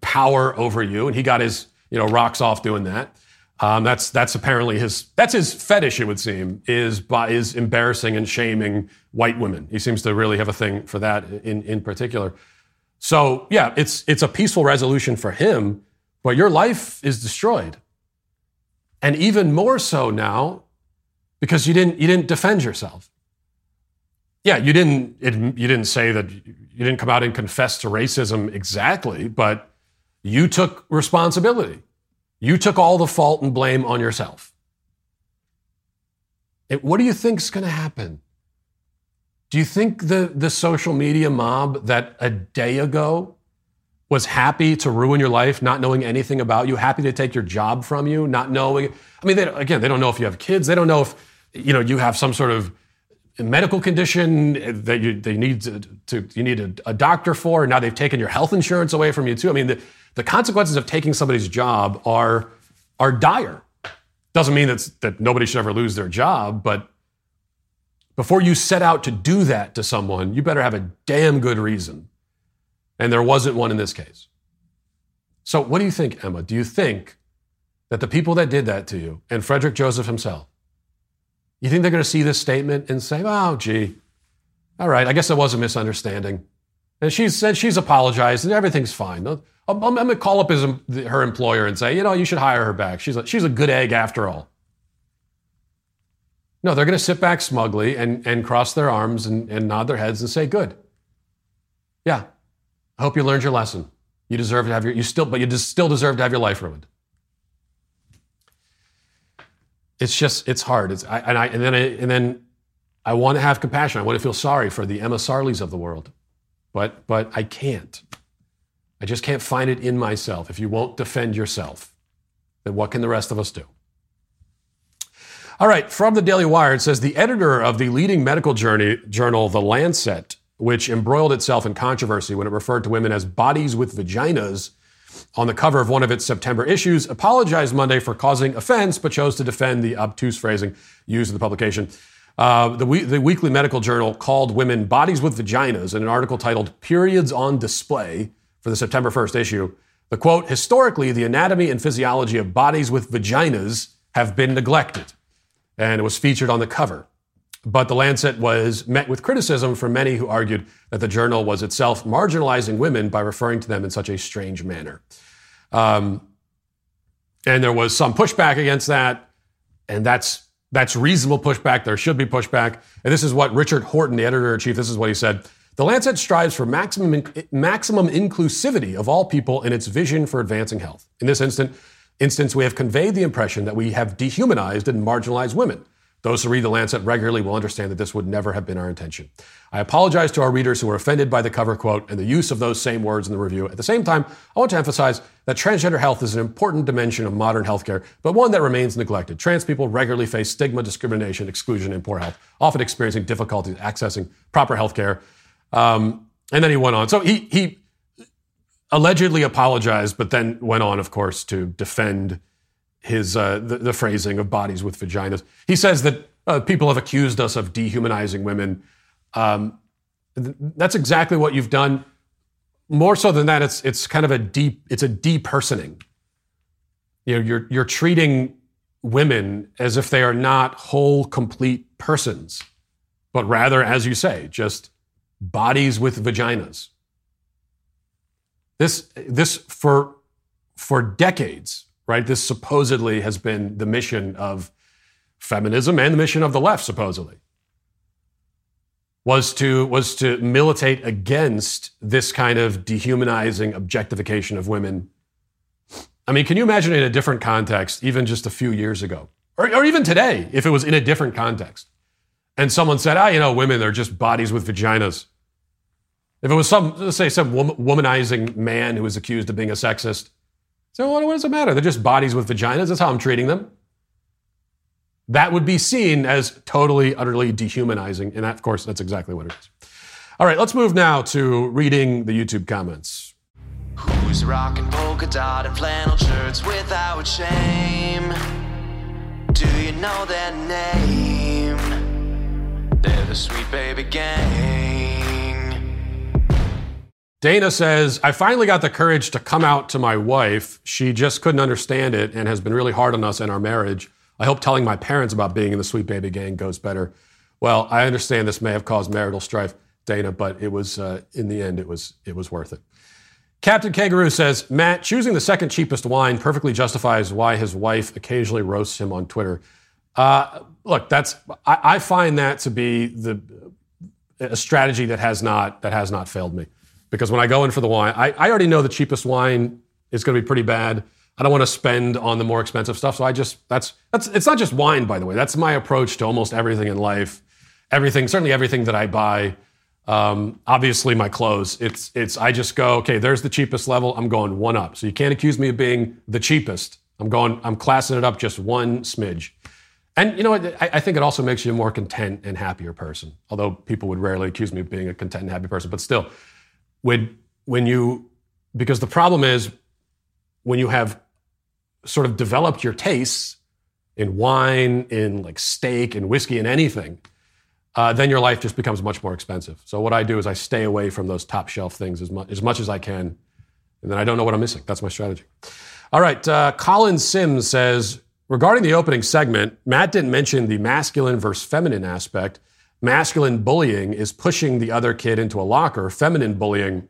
power over you, and he got his you know rocks off doing that. Um, that's that's apparently his that's his fetish. It would seem is by, is embarrassing and shaming white women. He seems to really have a thing for that in in particular. So, yeah, it's it's a peaceful resolution for him, but your life is destroyed. And even more so now because you didn't you didn't defend yourself. Yeah, you didn't it, you didn't say that you didn't come out and confess to racism exactly, but you took responsibility. You took all the fault and blame on yourself. And what do you think's going to happen? Do you think the, the social media mob that a day ago was happy to ruin your life, not knowing anything about you, happy to take your job from you, not knowing? I mean, they, again, they don't know if you have kids. They don't know if you know you have some sort of medical condition that you they need to, to you need a, a doctor for. And now they've taken your health insurance away from you too. I mean, the, the consequences of taking somebody's job are are dire. Doesn't mean that's, that nobody should ever lose their job, but before you set out to do that to someone, you better have a damn good reason. And there wasn't one in this case. So what do you think, Emma? Do you think that the people that did that to you, and Frederick Joseph himself, you think they're going to see this statement and say, oh, gee, all right, I guess there was a misunderstanding. And she said she's apologized and everything's fine. I'm, I'm going to call up his, her employer and say, you know, you should hire her back. She's a, she's a good egg after all. No, they're going to sit back smugly and, and cross their arms and, and nod their heads and say, good. Yeah, I hope you learned your lesson. You deserve to have your, you still, but you just still deserve to have your life ruined. It's just, it's hard. It's, I, and I, and then I, and then I want to have compassion. I want to feel sorry for the Emma Sarleys of the world, but, but I can't. I just can't find it in myself. If you won't defend yourself, then what can the rest of us do? All right, from the Daily Wire, it says the editor of the leading medical journal, The Lancet, which embroiled itself in controversy when it referred to women as bodies with vaginas on the cover of one of its September issues, apologized Monday for causing offense, but chose to defend the obtuse phrasing used in the publication. Uh, the, we- the Weekly Medical Journal called women bodies with vaginas in an article titled Periods on Display for the September first issue. The quote, historically, the anatomy and physiology of bodies with vaginas have been neglected. And it was featured on the cover. But The Lancet was met with criticism from many who argued that the journal was itself marginalizing women by referring to them in such a strange manner. Um, and there was some pushback against that, and that's that's reasonable pushback. There should be pushback. And this is what Richard Horton, the editor-in-chief, this is what he said. The Lancet strives for maximum maximum inclusivity of all people in its vision for advancing health. In this instance, Instance, we have conveyed the impression that we have dehumanized and marginalized women. Those who read The Lancet regularly will understand that this would never have been our intention. I apologize to our readers who were offended by the cover quote and the use of those same words in the review. At the same time, I want to emphasize that transgender health is an important dimension of modern healthcare, but one that remains neglected. Trans people regularly face stigma, discrimination, exclusion, and poor health, often experiencing difficulties accessing proper healthcare. Um, and then he went on. So he he... allegedly apologized, but then went on, of course, to defend his uh, the, the phrasing of bodies with vaginas. He says that uh, people have accused us of dehumanizing women. Um, th- that's exactly what you've done. More so than that, it's it's kind of a deep it's a depersoning. You know, you're you're treating women as if they are not whole, complete persons, but rather, as you say, just bodies with vaginas. This this for for decades, right? This supposedly has been the mission of feminism and the mission of the left, supposedly. was to was to militate against this kind of dehumanizing objectification of women. I mean, can you imagine in a different context, even just a few years ago, or, or even today, if it was in a different context, and someone said, ah, you know, women are just bodies with vaginas. If it was some, let's say, some womanizing man who was accused of being a sexist, so what does it matter? They're just bodies with vaginas. That's how I'm treating them. That would be seen as totally, utterly dehumanizing. And of course, that's exactly what it is. All right, let's move now to reading the YouTube comments. Who's rocking polka dot and flannel shirts without shame? Do you know their name? They're the Sweet Baby Gang. Dana says, I finally got the courage to come out to my wife. She just couldn't understand it and has been really hard on us in our marriage. I hope telling my parents about being in the Sweet Baby Gang goes better. Well, I understand this may have caused marital strife, Dana, but it was uh, in the end, it was it was worth it. Captain Kangaroo says, Matt, choosing the second cheapest wine perfectly justifies why his wife occasionally roasts him on Twitter. Uh, look, that's I, I find that to be the a strategy that has not that has not failed me, because when I go in for the wine, I, I already know the cheapest wine is going to be pretty bad. I don't want to spend on the more expensive stuff. So I just, that's, that's, it's not just wine, by the way. That's my approach to almost everything in life. Everything, certainly everything that I buy. Um, obviously my clothes. It's, it's, I just go, okay, there's the cheapest level. I'm going one up. So you can't accuse me of being the cheapest. I'm going, I'm classing it up just one smidge. And you know what? I, I think it also makes you a more content and happier person. Although people would rarely accuse me of being a content and happy person, but still, when, when you, because the problem is when you have sort of developed your tastes in wine, in like steak and whiskey and anything, uh, then your life just becomes much more expensive. So what I do is I stay away from those top shelf things as much as, much as I can. And then I don't know what I'm missing. That's my strategy. All right. Uh, Colin Sims says, regarding the opening segment, Matt didn't mention the masculine versus feminine aspect. Masculine bullying is pushing the other kid into a locker. Feminine bullying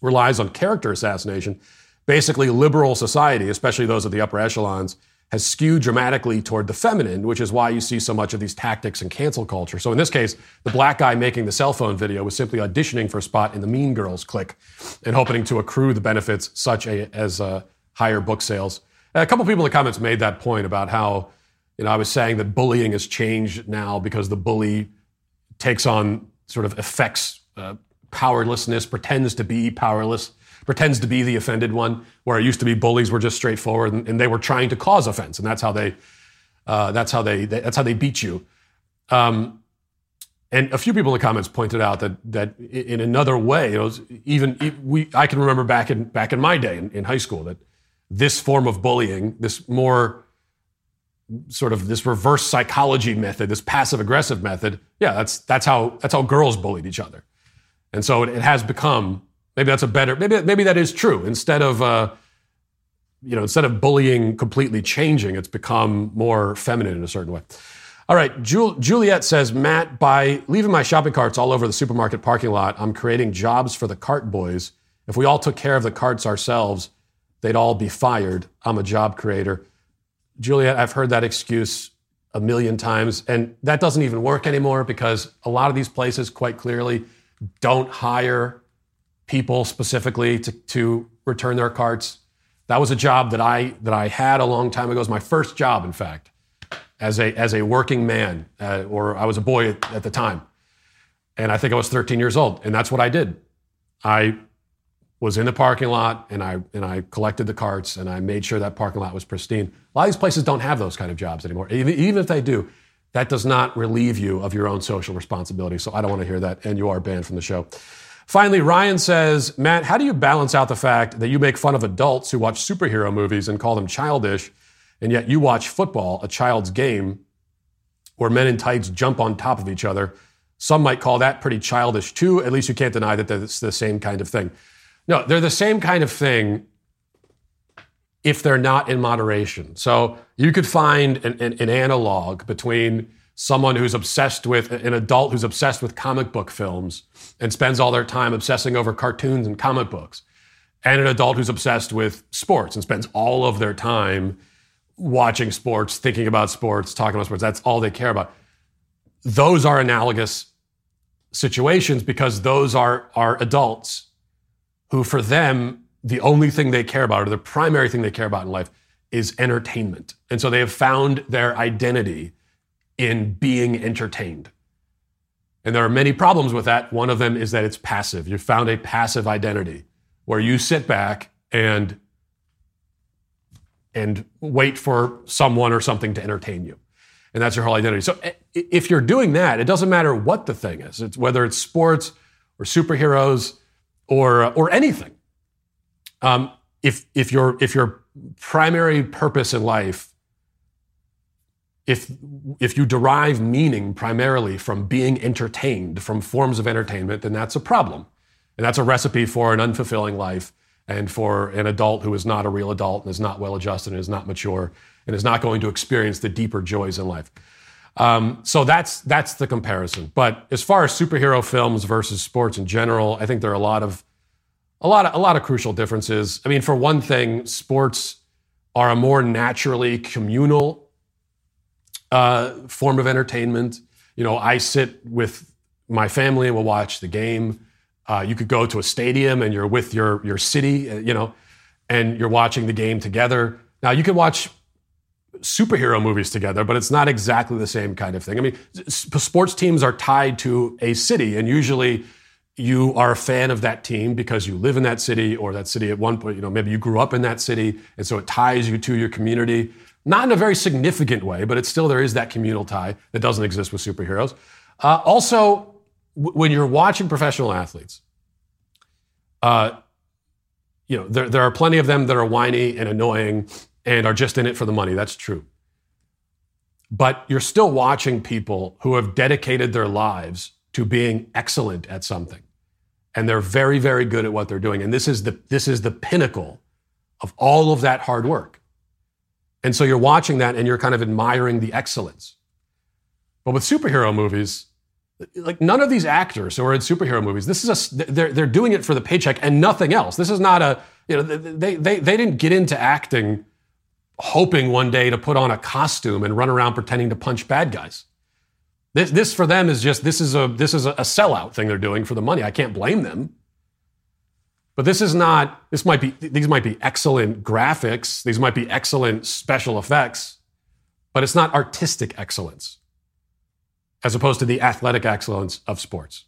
relies on character assassination. Basically, liberal society, especially those of the upper echelons, has skewed dramatically toward the feminine, which is why you see so much of these tactics in cancel culture. So in this case, the black guy making the cell phone video was simply auditioning for a spot in the Mean Girls clique and hoping to accrue the benefits such a, as uh, higher book sales. And a couple people in the comments made that point about how, you know, I was saying that bullying has changed now because the bully takes on sort of effects, uh, powerlessness, pretends to be powerless, pretends to be the offended one, where it used to be bullies were just straightforward and, and they were trying to cause offense, and that's how they, uh, that's how they, they, that's how they beat you. Um, and a few people in the comments pointed out that that in another way, it was even we I can remember back in back in my day in, in high school that this form of bullying, this more sort of this reverse psychology method, this passive aggressive method, yeah, that's that's how that's how girls bullied each other, and so it, it has become. Maybe that's a better, maybe maybe that is true. Instead of, uh, you know, instead of bullying completely changing, it's become more feminine in a certain way. All right, Jul- Juliet says, Matt, by leaving my shopping carts all over the supermarket parking lot, I'm creating jobs for the cart boys. If we all took care of the carts ourselves, they'd all be fired. I'm a job creator. Juliet, I've heard that excuse a million times, and that doesn't even work anymore because a lot of these places quite clearly don't hire people specifically to, to return their carts. That was a job that I that I had a long time ago. It was my first job, in fact, as a as a working man, uh, or I was a boy at, at the time. And I think I was thirteen years old, and that's what I did. I was in the parking lot, and I and I collected the carts, and I made sure that parking lot was pristine. A lot of these places don't have those kind of jobs anymore. Even, even if they do, that does not relieve you of your own social responsibility. So I don't want to hear that, and you are banned from the show. Finally, Ryan says, Matt, how do you balance out the fact that you make fun of adults who watch superhero movies and call them childish, and yet you watch football, a child's game, where men in tights jump on top of each other? Some might call that pretty childish too. At least you can't deny that that's the same kind of thing. No, they're the same kind of thing if they're not in moderation. So you could find an, an, an analog between someone who's obsessed with, an adult who's obsessed with comic book films and spends all their time obsessing over cartoons and comic books, and an adult who's obsessed with sports and spends all of their time watching sports, thinking about sports, talking about sports. That's all they care about. Those are analogous situations because those are, are adults who, for them, the only thing they care about, or the primary thing they care about in life, is entertainment. And so they have found their identity in being entertained. And there are many problems with that. One of them is that it's passive. You've found a passive identity where you sit back and, and wait for someone or something to entertain you. And that's your whole identity. So if you're doing that, it doesn't matter what the thing is. It's whether it's sports or superheroes or or anything. Um, if if your if your primary purpose in life, if if you derive meaning primarily from being entertained, from forms of entertainment, then that's a problem, and that's a recipe for an unfulfilling life and for an adult who is not a real adult and is not well adjusted and is not mature and is not going to experience the deeper joys in life. Um, so that's that's the comparison. But as far as superhero films versus sports in general, I think there are a lot of a lot of a lot of crucial differences. I mean, for one thing, sports are a more naturally communal uh, form of entertainment. You know, I sit with my family and we'll watch the game. Uh, you could go to a stadium and you're with your your city, you know, and you're watching the game together. Now, you can watch superhero movies together, but it's not exactly the same kind of thing. I mean, sports teams are tied to a city, and usually you are a fan of that team because you live in that city, or that city at one point, you know, maybe you grew up in that city, and so it ties you to your community. Not in a very significant way, but it's still, there is that communal tie that doesn't exist with superheroes. Uh, also, when you're watching professional athletes, uh, you know, there, there are plenty of them that are whiny and annoying and are just in it for the money. That's true. But you're still watching people who have dedicated their lives to being excellent at something. And they're very, very good at what they're doing. And this is the this is the pinnacle of all of that hard work. And so you're watching that and you're kind of admiring the excellence. But with superhero movies, like, none of these actors who are in superhero movies, this is a, they're they're doing it for the paycheck and nothing else. This is not a, you know, they they they didn't get into acting hoping one day to put on a costume and run around pretending to punch bad guys. This this for them is just this is a this is a sellout thing they're doing for the money. I can't blame them. But this is not, this might be these might be excellent graphics, these might be excellent special effects, but it's not artistic excellence, as opposed to the athletic excellence of sports.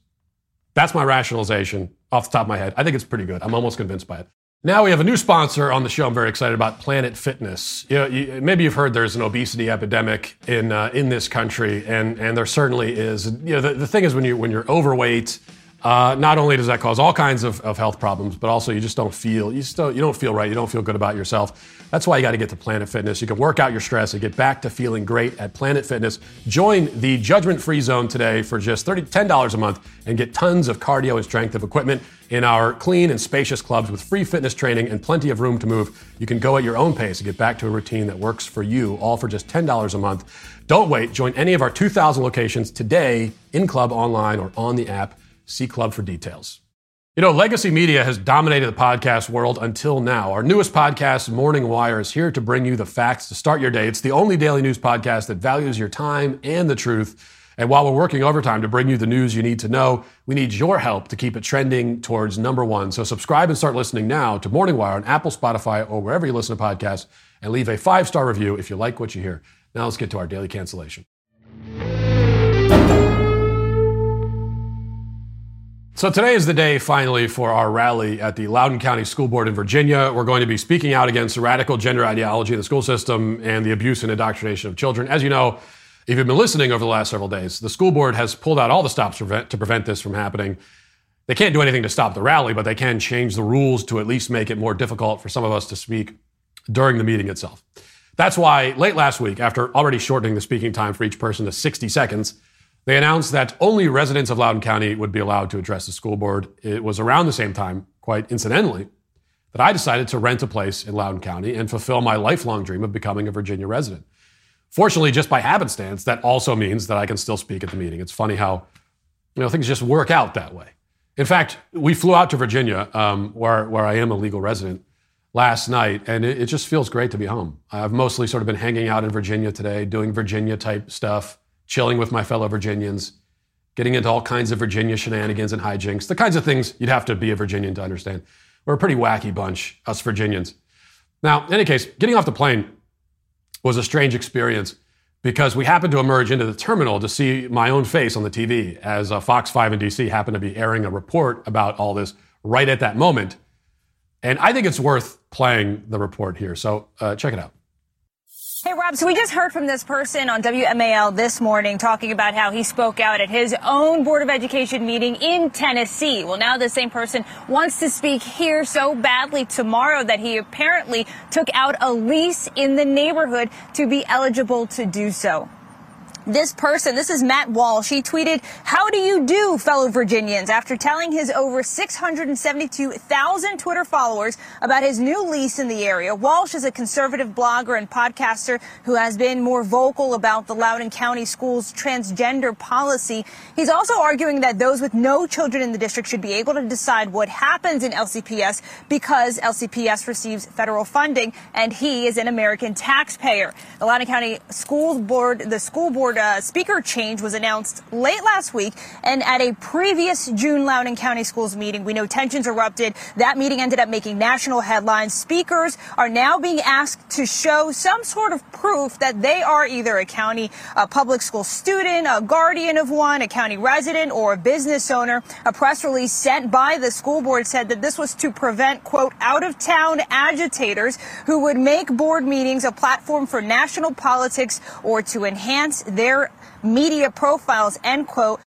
That's my rationalization off the top of my head. I think it's pretty good. I'm almost convinced by it. Now we have a new sponsor on the show. I'm very excited about, Planet Fitness. You know, you, maybe you've heard there's an obesity epidemic in uh, in this country, and and there certainly is. You know, the, the thing is, when you when you're overweight, uh, not only does that cause all kinds of, of health problems, but also you just don't feel you still you don't feel right. You don't feel good about yourself. That's why you got to get to Planet Fitness. You can work out your stress and get back to feeling great at Planet Fitness. Join the judgment-free zone today for just thirty dollars, ten dollars a month and get tons of cardio and strength of equipment in our clean and spacious clubs with free fitness training and plenty of room to move. You can go at your own pace and get back to a routine that works for you, all for just ten dollars a month. Don't wait. Join any of our two thousand locations today, in club, online, or on the app. See club for details. You know, legacy media has dominated the podcast world until now. Our newest podcast, Morning Wire, is here to bring you the facts to start your day. It's the only daily news podcast that values your time and the truth. And while we're working overtime to bring you the news you need to know, we need your help to keep it trending towards number one. So subscribe and start listening now to Morning Wire on Apple, Spotify, or wherever you listen to podcasts, and leave a five-star review if you like what you hear. Now let's get to our daily cancellation. So today is the day, finally, for our rally at the Loudoun County School Board in Virginia. We're going to be speaking out against the radical gender ideology in the school system and the abuse and indoctrination of children. As you know, if you've been listening over the last several days, the school board has pulled out all the stops to prevent, to prevent this from happening. They can't do anything to stop the rally, but they can change the rules to at least make it more difficult for some of us to speak during the meeting itself. That's why late last week, after already shortening the speaking time for each person to sixty seconds, they announced that only residents of Loudoun County would be allowed to address the school board. It was around the same time, quite incidentally, that I decided to rent a place in Loudoun County and fulfill my lifelong dream of becoming a Virginia resident. Fortunately, just by happenstance, that also means that I can still speak at the meeting. It's funny how, you know, things just work out that way. In fact, we flew out to Virginia, um, where, where I am a legal resident, last night, and it, it just feels great to be home. I've mostly sort of been hanging out in Virginia today, doing Virginia-type stuff, chilling with my fellow Virginians, getting into all kinds of Virginia shenanigans and hijinks, the kinds of things you'd have to be a Virginian to understand. We're a pretty wacky bunch, us Virginians. Now, in any case, getting off the plane was a strange experience because we happened to emerge into the terminal to see my own face on the T V as uh, Fox five in D C happened to be airing a report about all this right at that moment. And I think it's worth playing the report here. So uh, check it out. Hey, Rob, so we just heard from this person on W M A L this morning talking about how he spoke out at his own Board of Education meeting in Tennessee. Well, now the same person wants to speak here so badly tomorrow that he apparently took out a lease in the neighborhood to be eligible to do so. This person, this is Matt Walsh, he tweeted, "How do you do, fellow Virginians?" after telling his over six hundred seventy-two thousand Twitter followers about his new lease in the area. Walsh is a conservative blogger and podcaster who has been more vocal about the Loudoun County School's transgender policy. He's also arguing that those with no children in the district should be able to decide what happens in L C P S because L C P S receives federal funding and he is an American taxpayer. The Loudoun County School Board, the school board Uh, speaker change was announced late last week, and at a previous June Loudoun County Schools meeting, we know tensions erupted. That meeting ended up making national headlines. Speakers are now being asked to show some sort of proof that they are either a county uh, public school student, a guardian of one, a county resident, or a business owner. A press release sent by the school board said that this was to prevent, quote, out-of-town agitators who would make board meetings a platform for national politics or to enhance their Their media profiles, end quote.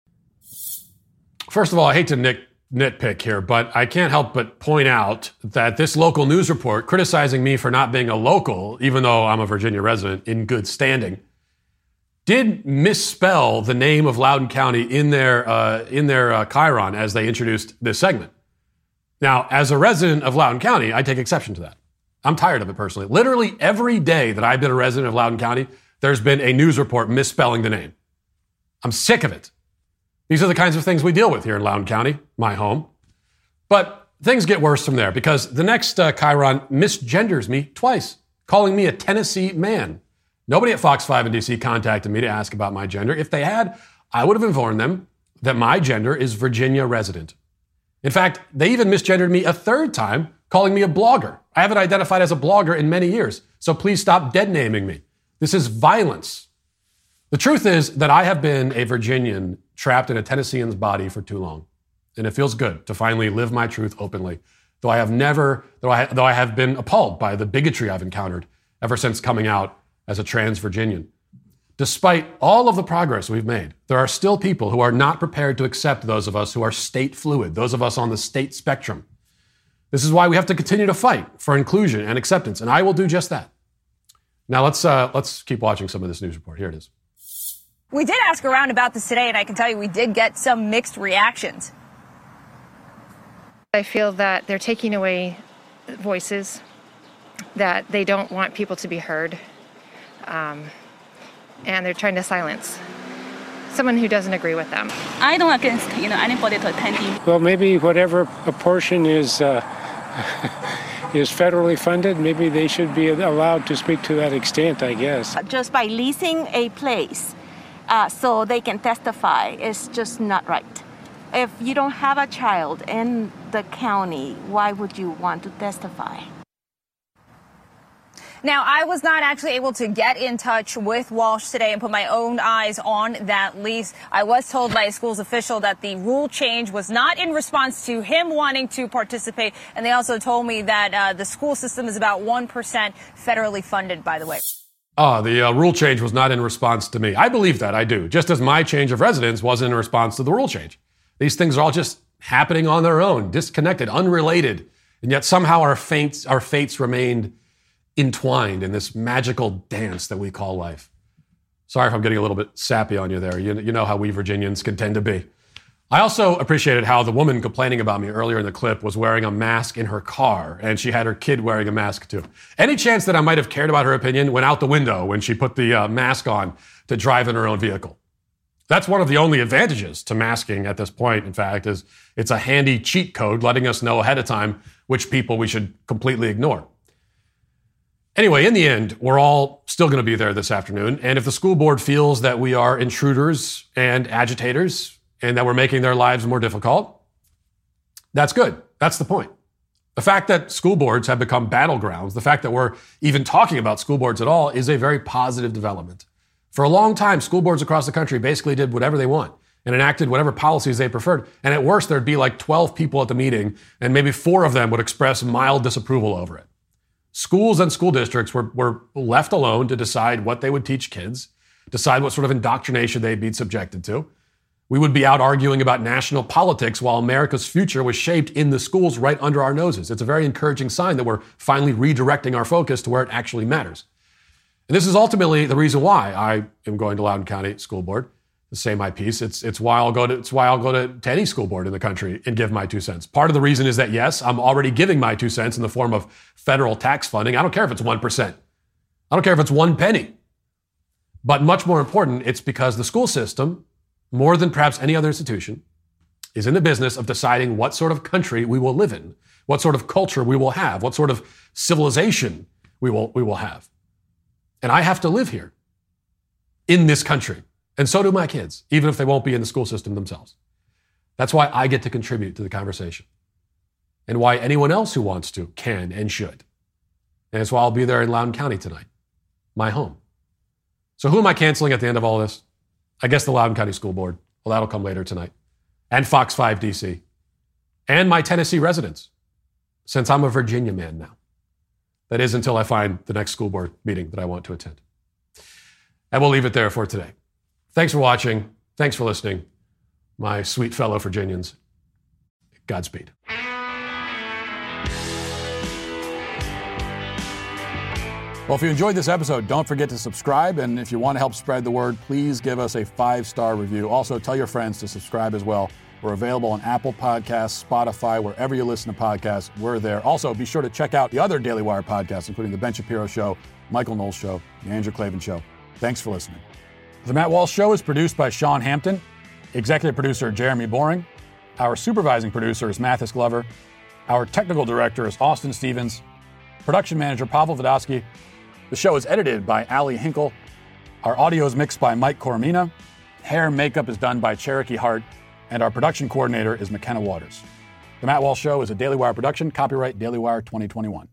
First of all, I hate to nit- nitpick here, but I can't help but point out that this local news report criticizing me for not being a local, even though I'm a Virginia resident in good standing, did misspell the name of Loudoun County in their uh, in their uh, chyron as they introduced this segment. Now, as a resident of Loudoun County, I take exception to that. I'm tired of it personally. Literally every day that I've been a resident of Loudoun County, there's been a news report misspelling the name. I'm sick of it. These are the kinds of things we deal with here in Loudoun County, my home. But things get worse from there because the next uh, chyron misgenders me twice, calling me a Tennessee man. Nobody at Fox five in D C contacted me to ask about my gender. If they had, I would have informed them that my gender is Virginia resident. In fact, they even misgendered me a third time, calling me a blogger. I haven't identified as a blogger in many years, so please stop dead naming me. This is violence. The truth is that I have been a Virginian trapped in a Tennessean's body for too long. And it feels good to finally live my truth openly, though I have never, though I, though I have been appalled by the bigotry I've encountered ever since coming out as a trans Virginian. Despite all of the progress we've made, there are still people who are not prepared to accept those of us who are state fluid, those of us on the state spectrum. This is why we have to continue to fight for inclusion and acceptance, and I will do just that. Now, let's uh, let's keep watching some of this news report. Here it is. We did ask around about this today, and I can tell you we did get some mixed reactions. I feel that they're taking away voices, that they don't want people to be heard, um, and they're trying to silence someone who doesn't agree with them. I don't against, you know, anybody to attend. Well, maybe whatever portion is... Uh, is federally funded, maybe they should be allowed to speak to that extent, I guess. Just by leasing a place uh, so they can testify is just not right. If you don't have a child in the county, why would you want to testify? Now, I was not actually able to get in touch with Walsh today and put my own eyes on that lease. I was told by a school's official that the rule change was not in response to him wanting to participate. And they also told me that uh, the school system is about one percent federally funded, by the way. Ah, the uh, rule change was not in response to me. I believe that, I do. Just as my change of residence wasn't in response to the rule change. These things are all just happening on their own, disconnected, unrelated. And yet somehow our fates, our fates remained entwined in this magical dance that we call life. Sorry if I'm getting a little bit sappy on you there. You, you know how we Virginians can tend to be. I also appreciated how the woman complaining about me earlier in the clip was wearing a mask in her car, and she had her kid wearing a mask too. Any chance that I might have cared about her opinion went out the window when she put the uh, mask on to drive in her own vehicle. That's one of the only advantages to masking at this point, in fact, is it's a handy cheat code letting us know ahead of time which people we should completely ignore. Anyway, in the end, we're all still going to be there this afternoon. And if the school board feels that we are intruders and agitators and that we're making their lives more difficult, that's good. That's the point. The fact that school boards have become battlegrounds, the fact that we're even talking about school boards at all is a very positive development. For a long time, school boards across the country basically did whatever they want and enacted whatever policies they preferred. And at worst, there'd be like twelve people at the meeting, and maybe four of them would express mild disapproval over it. Schools and school districts were, were left alone to decide what they would teach kids, decide what sort of indoctrination they'd be subjected to. We would be out arguing about national politics while America's future was shaped in the schools right under our noses. It's a very encouraging sign that we're finally redirecting our focus to where it actually matters. And this is ultimately the reason why I am going to Loudoun County School Board to say my piece. It's, it's why I'll go, to, it's why I'll go to, to any school board in the country and give my two cents. Part of the reason is that, yes, I'm already giving my two cents in the form of federal tax funding. I don't care if it's one percent. I don't care if it's one penny. But much more important, it's because the school system, more than perhaps any other institution, is in the business of deciding what sort of country we will live in, what sort of culture we will have, what sort of civilization we will, we will have. And I have to live here in this country. And so do my kids, even if they won't be in the school system themselves. That's why I get to contribute to the conversation and why anyone else who wants to can and should. And it's why I'll be there in Loudoun County tonight, my home. So who am I canceling at the end of all this? I guess the Loudoun County School Board. Well, that'll come later tonight. And Fox five D C. And my Tennessee residents, since I'm a Virginia man now. That is until I find the next school board meeting that I want to attend. And we'll leave it there for today. Thanks for watching. Thanks for listening. My sweet fellow Virginians, Godspeed. Well, if you enjoyed this episode, don't forget to subscribe. And if you want to help spread the word, please give us a five-star review. Also, tell your friends to subscribe as well. We're available on Apple Podcasts, Spotify, wherever you listen to podcasts. We're there. Also, be sure to check out the other Daily Wire podcasts, including The Ben Shapiro Show, Michael Knowles Show, The Andrew Klavan Show. Thanks for listening. The Matt Walsh Show is produced by Sean Hampton, executive producer Jeremy Boring. Our supervising producer is Mathis Glover. Our technical director is Austin Stevens. Production manager Pavel Vodosky. The show is edited by Ali Hinkle. Our audio is mixed by Mike Coromina. Hair and makeup is done by Cherokee Hart. And our production coordinator is McKenna Waters. The Matt Walsh Show is a Daily Wire production. Copyright Daily Wire twenty twenty-one.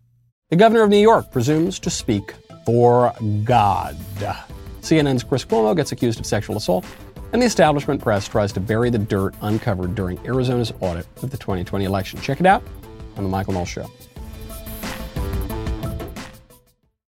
The governor of New York presumes to speak for God. C N N's Chris Cuomo gets accused of sexual assault. And the establishment press tries to bury the dirt uncovered during Arizona's audit of the twenty twenty election. Check it out on The Michael Knowles Show.